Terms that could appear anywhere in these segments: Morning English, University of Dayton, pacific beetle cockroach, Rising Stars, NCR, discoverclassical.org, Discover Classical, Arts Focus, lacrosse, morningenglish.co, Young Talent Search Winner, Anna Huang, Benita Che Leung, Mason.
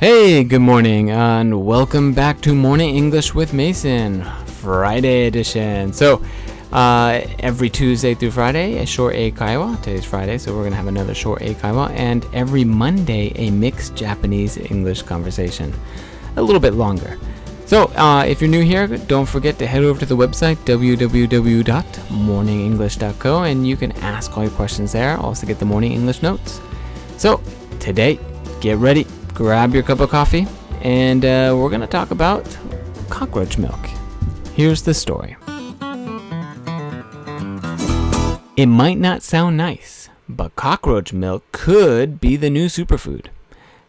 Hey, good morning, and welcome back to Morning English with Mason, Friday edition. So, every Tuesday through Friday, a short Eikaiwa. Today's Friday, so we're going to have another short Eikaiwa. And every Monday, a mixed Japanese-English conversation. A little bit longer. So, if you're new here, don't forget to head over to the website, www.morningenglish.co, and you can ask all your questions there. Also get the Morning English notes. So, today, get ready.Grab your cup of coffee, and we're going to talk about cockroach milk. Here's the story. It might not sound nice, but cockroach milk could be the new superfood.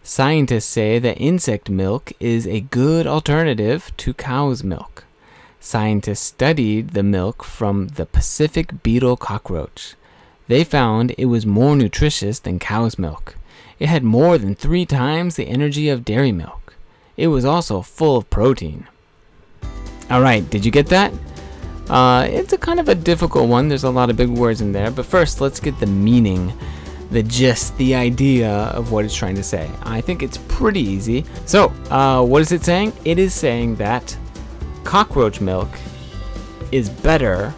Scientists say that insect milk is a good alternative to cow's milk. Scientists studied the milk from the Pacific beetle cockroach. They found it was more nutritious than cow's milk.It had more than 3 times the energy of dairy milk. It was also full of protein. Alright, did you get that? It's a kind of a difficult one. There's a lot of big words in there. But first, let's get the meaning, the gist, the idea of what it's trying to say. I think it's pretty easy. So, what is it saying? It is saying that cockroach milk is better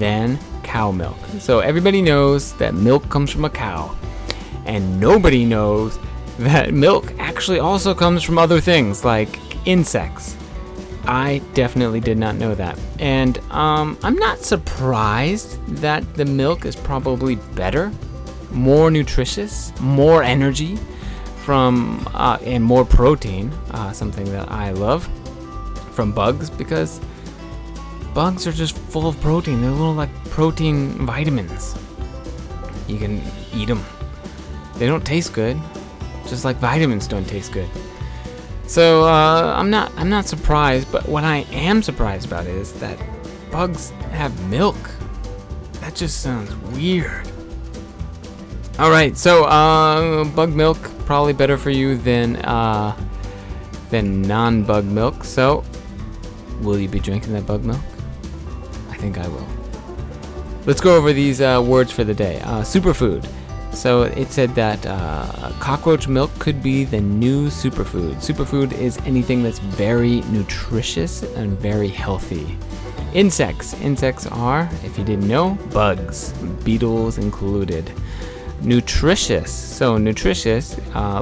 than cow milk. So, everybody knows that milk comes from a cow.And nobody knows that milk actually also comes from other things like insects. I definitely did not know that. And I'm not surprised that the milk is probably better, more nutritious, more energy from, and more protein, something that I love from bugs because bugs are just full of protein. They're little like protein vitamins. You can eat them.They don't taste good, just like vitamins don't taste good. So I'm not surprised, but what I am surprised about is that bugs have milk. That just sounds weird. All right, so bug milk probably better for you than non-bug milk. So will you be drinking that bug milk? I think I will. Let's go over these words for the day. Superfood.So it said that cockroach milk could be the new superfood. Superfood is anything that's very nutritious and very healthy. Insects. Insects are, if you didn't know, bugs, beetles included. Nutritious. So nutritious,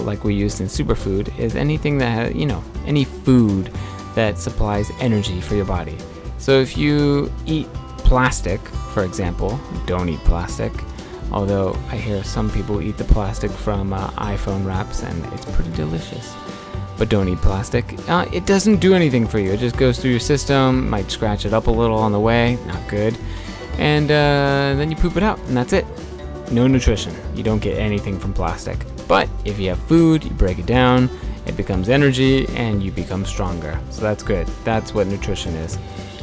like we used in superfood, is anything that has, you know, any food that supplies energy for your body. So if you eat plastic, for example, don't eat plastic.Although I hear some people eat the plastic from iPhone wraps and it's pretty delicious. But don't eat plastic. It doesn't do anything for you. It just goes through your system, might scratch it up a little on the way, not good. And then you poop it out and that's it. No nutrition. You don't get anything from plastic. But if you have food, you break it down, it becomes energy and you become stronger. So that's good. That's what nutrition is.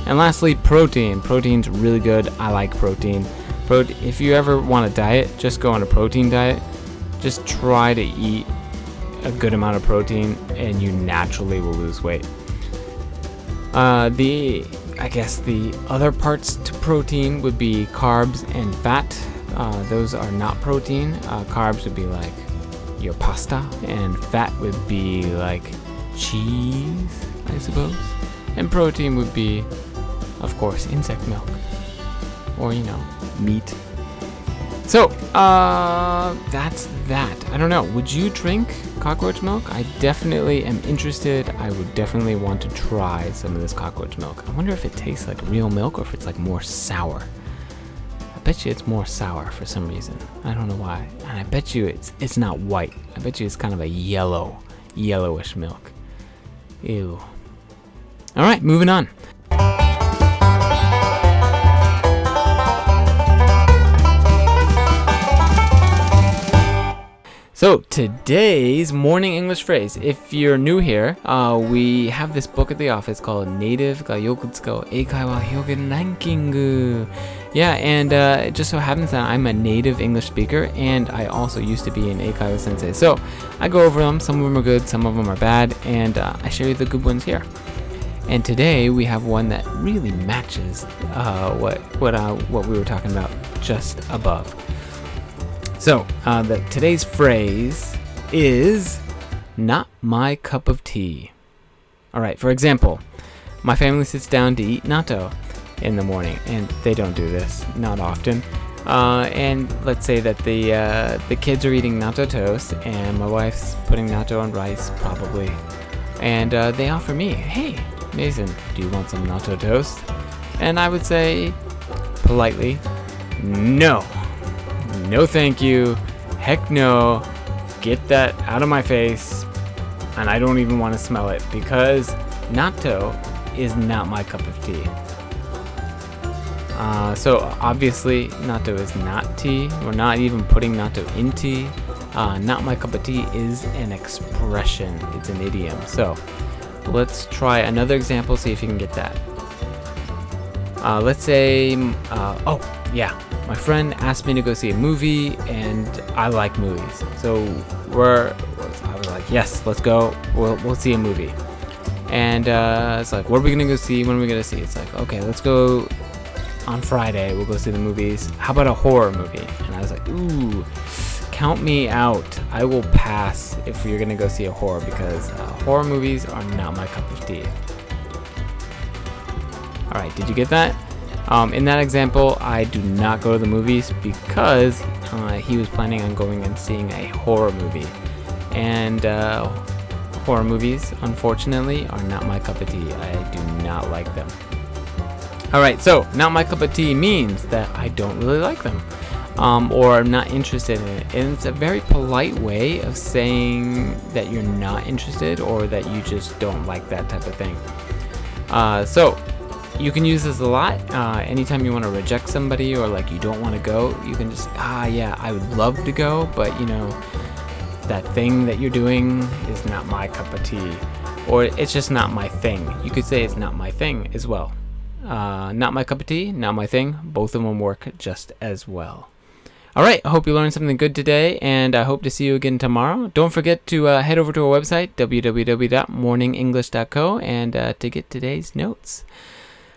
And lastly, protein. Protein's really good. I like protein.If you ever want a diet, just go on a protein diet. Just try to eat a good amount of protein and you naturally will lose weight. I guess the other parts to protein would be carbs and fat. Those are not protein. Carbs would be like your pasta and fat would be like cheese, I suppose. And protein would be, of course, insect milk or, you know,meat. So, that's that. I don't know. Would you drink cockroach milk? I definitely am interested. I would definitely want to try some of this cockroach milk. I wonder if it tastes like real milk or if it's like more sour. I bet you it's more sour for some reason. I don't know why. And I bet you it's not white. I bet you it's kind of a yellowish milk. Ew. All right, moving on.So, today's morning English phrase. If you're new here, we have this book at the office called Native Ga Yoku Tsukau Eikaiwa Hyogen Ranking. Yeah, and it just so happens that I'm a native English speaker, and I also used to be an Eikaiwa sensei. So, I go over them. Some of them are good, some of them are bad, and I share you the good ones here. And today, we have one that really matches what we were talking about just above.So, today's phrase is Not my cup of tea. Alright, for example, my family sits down to eat natto in the morning, and they don't do this, not often. And let's say that the kids are eating natto toast, and my wife's putting natto on rice, probably. And they offer me, hey, Mason, do you want some natto toast? And I would say, politely, no. No thank you. Heck no. Get that out of my face. And I don't even want to smell it because natto is not my cup of tea. So obviously natto is not tea. We're not even putting natto in tea. Not my cup of tea is an expression. It's an idiom. So let's try another example, see if you can get that. Let's say, my friend asked me to go see a movie, and I like movies. So I was like, yes, let's go. We'll see a movie. And it's like, what are we going to go see? When are we going to see? It's like, okay, let's go on Friday. We'll go see the movies. How about a horror movie? And I was like, ooh, count me out. I will pass if you're going to go see a horror because horror movies are not my cup of tea. All right, did you get that? In that example, I do not go to the movies because he was planning on going and seeing a horror movie. And horror movies, unfortunately, are not my cup of tea. I do not like them. All right, so not my cup of tea means that I don't really like them or I'm not interested in it. And it's a very polite way of saying that you're not interested or that you just don't like that type of thing. You can use this a lot anytime you want to reject somebody or like you don't want to go. You can just, yeah, I would love to go, but you know, that thing that you're doing is not my cup of tea, or it's just not my thing. You could say it's not my thing as well. Not my cup of tea, not my thing. Both of them work just as well. All right, I hope you learned something good today, and I hope to see you again tomorrow. Don't forget to head over to our website, www.morningenglish.co, and to get today's notes.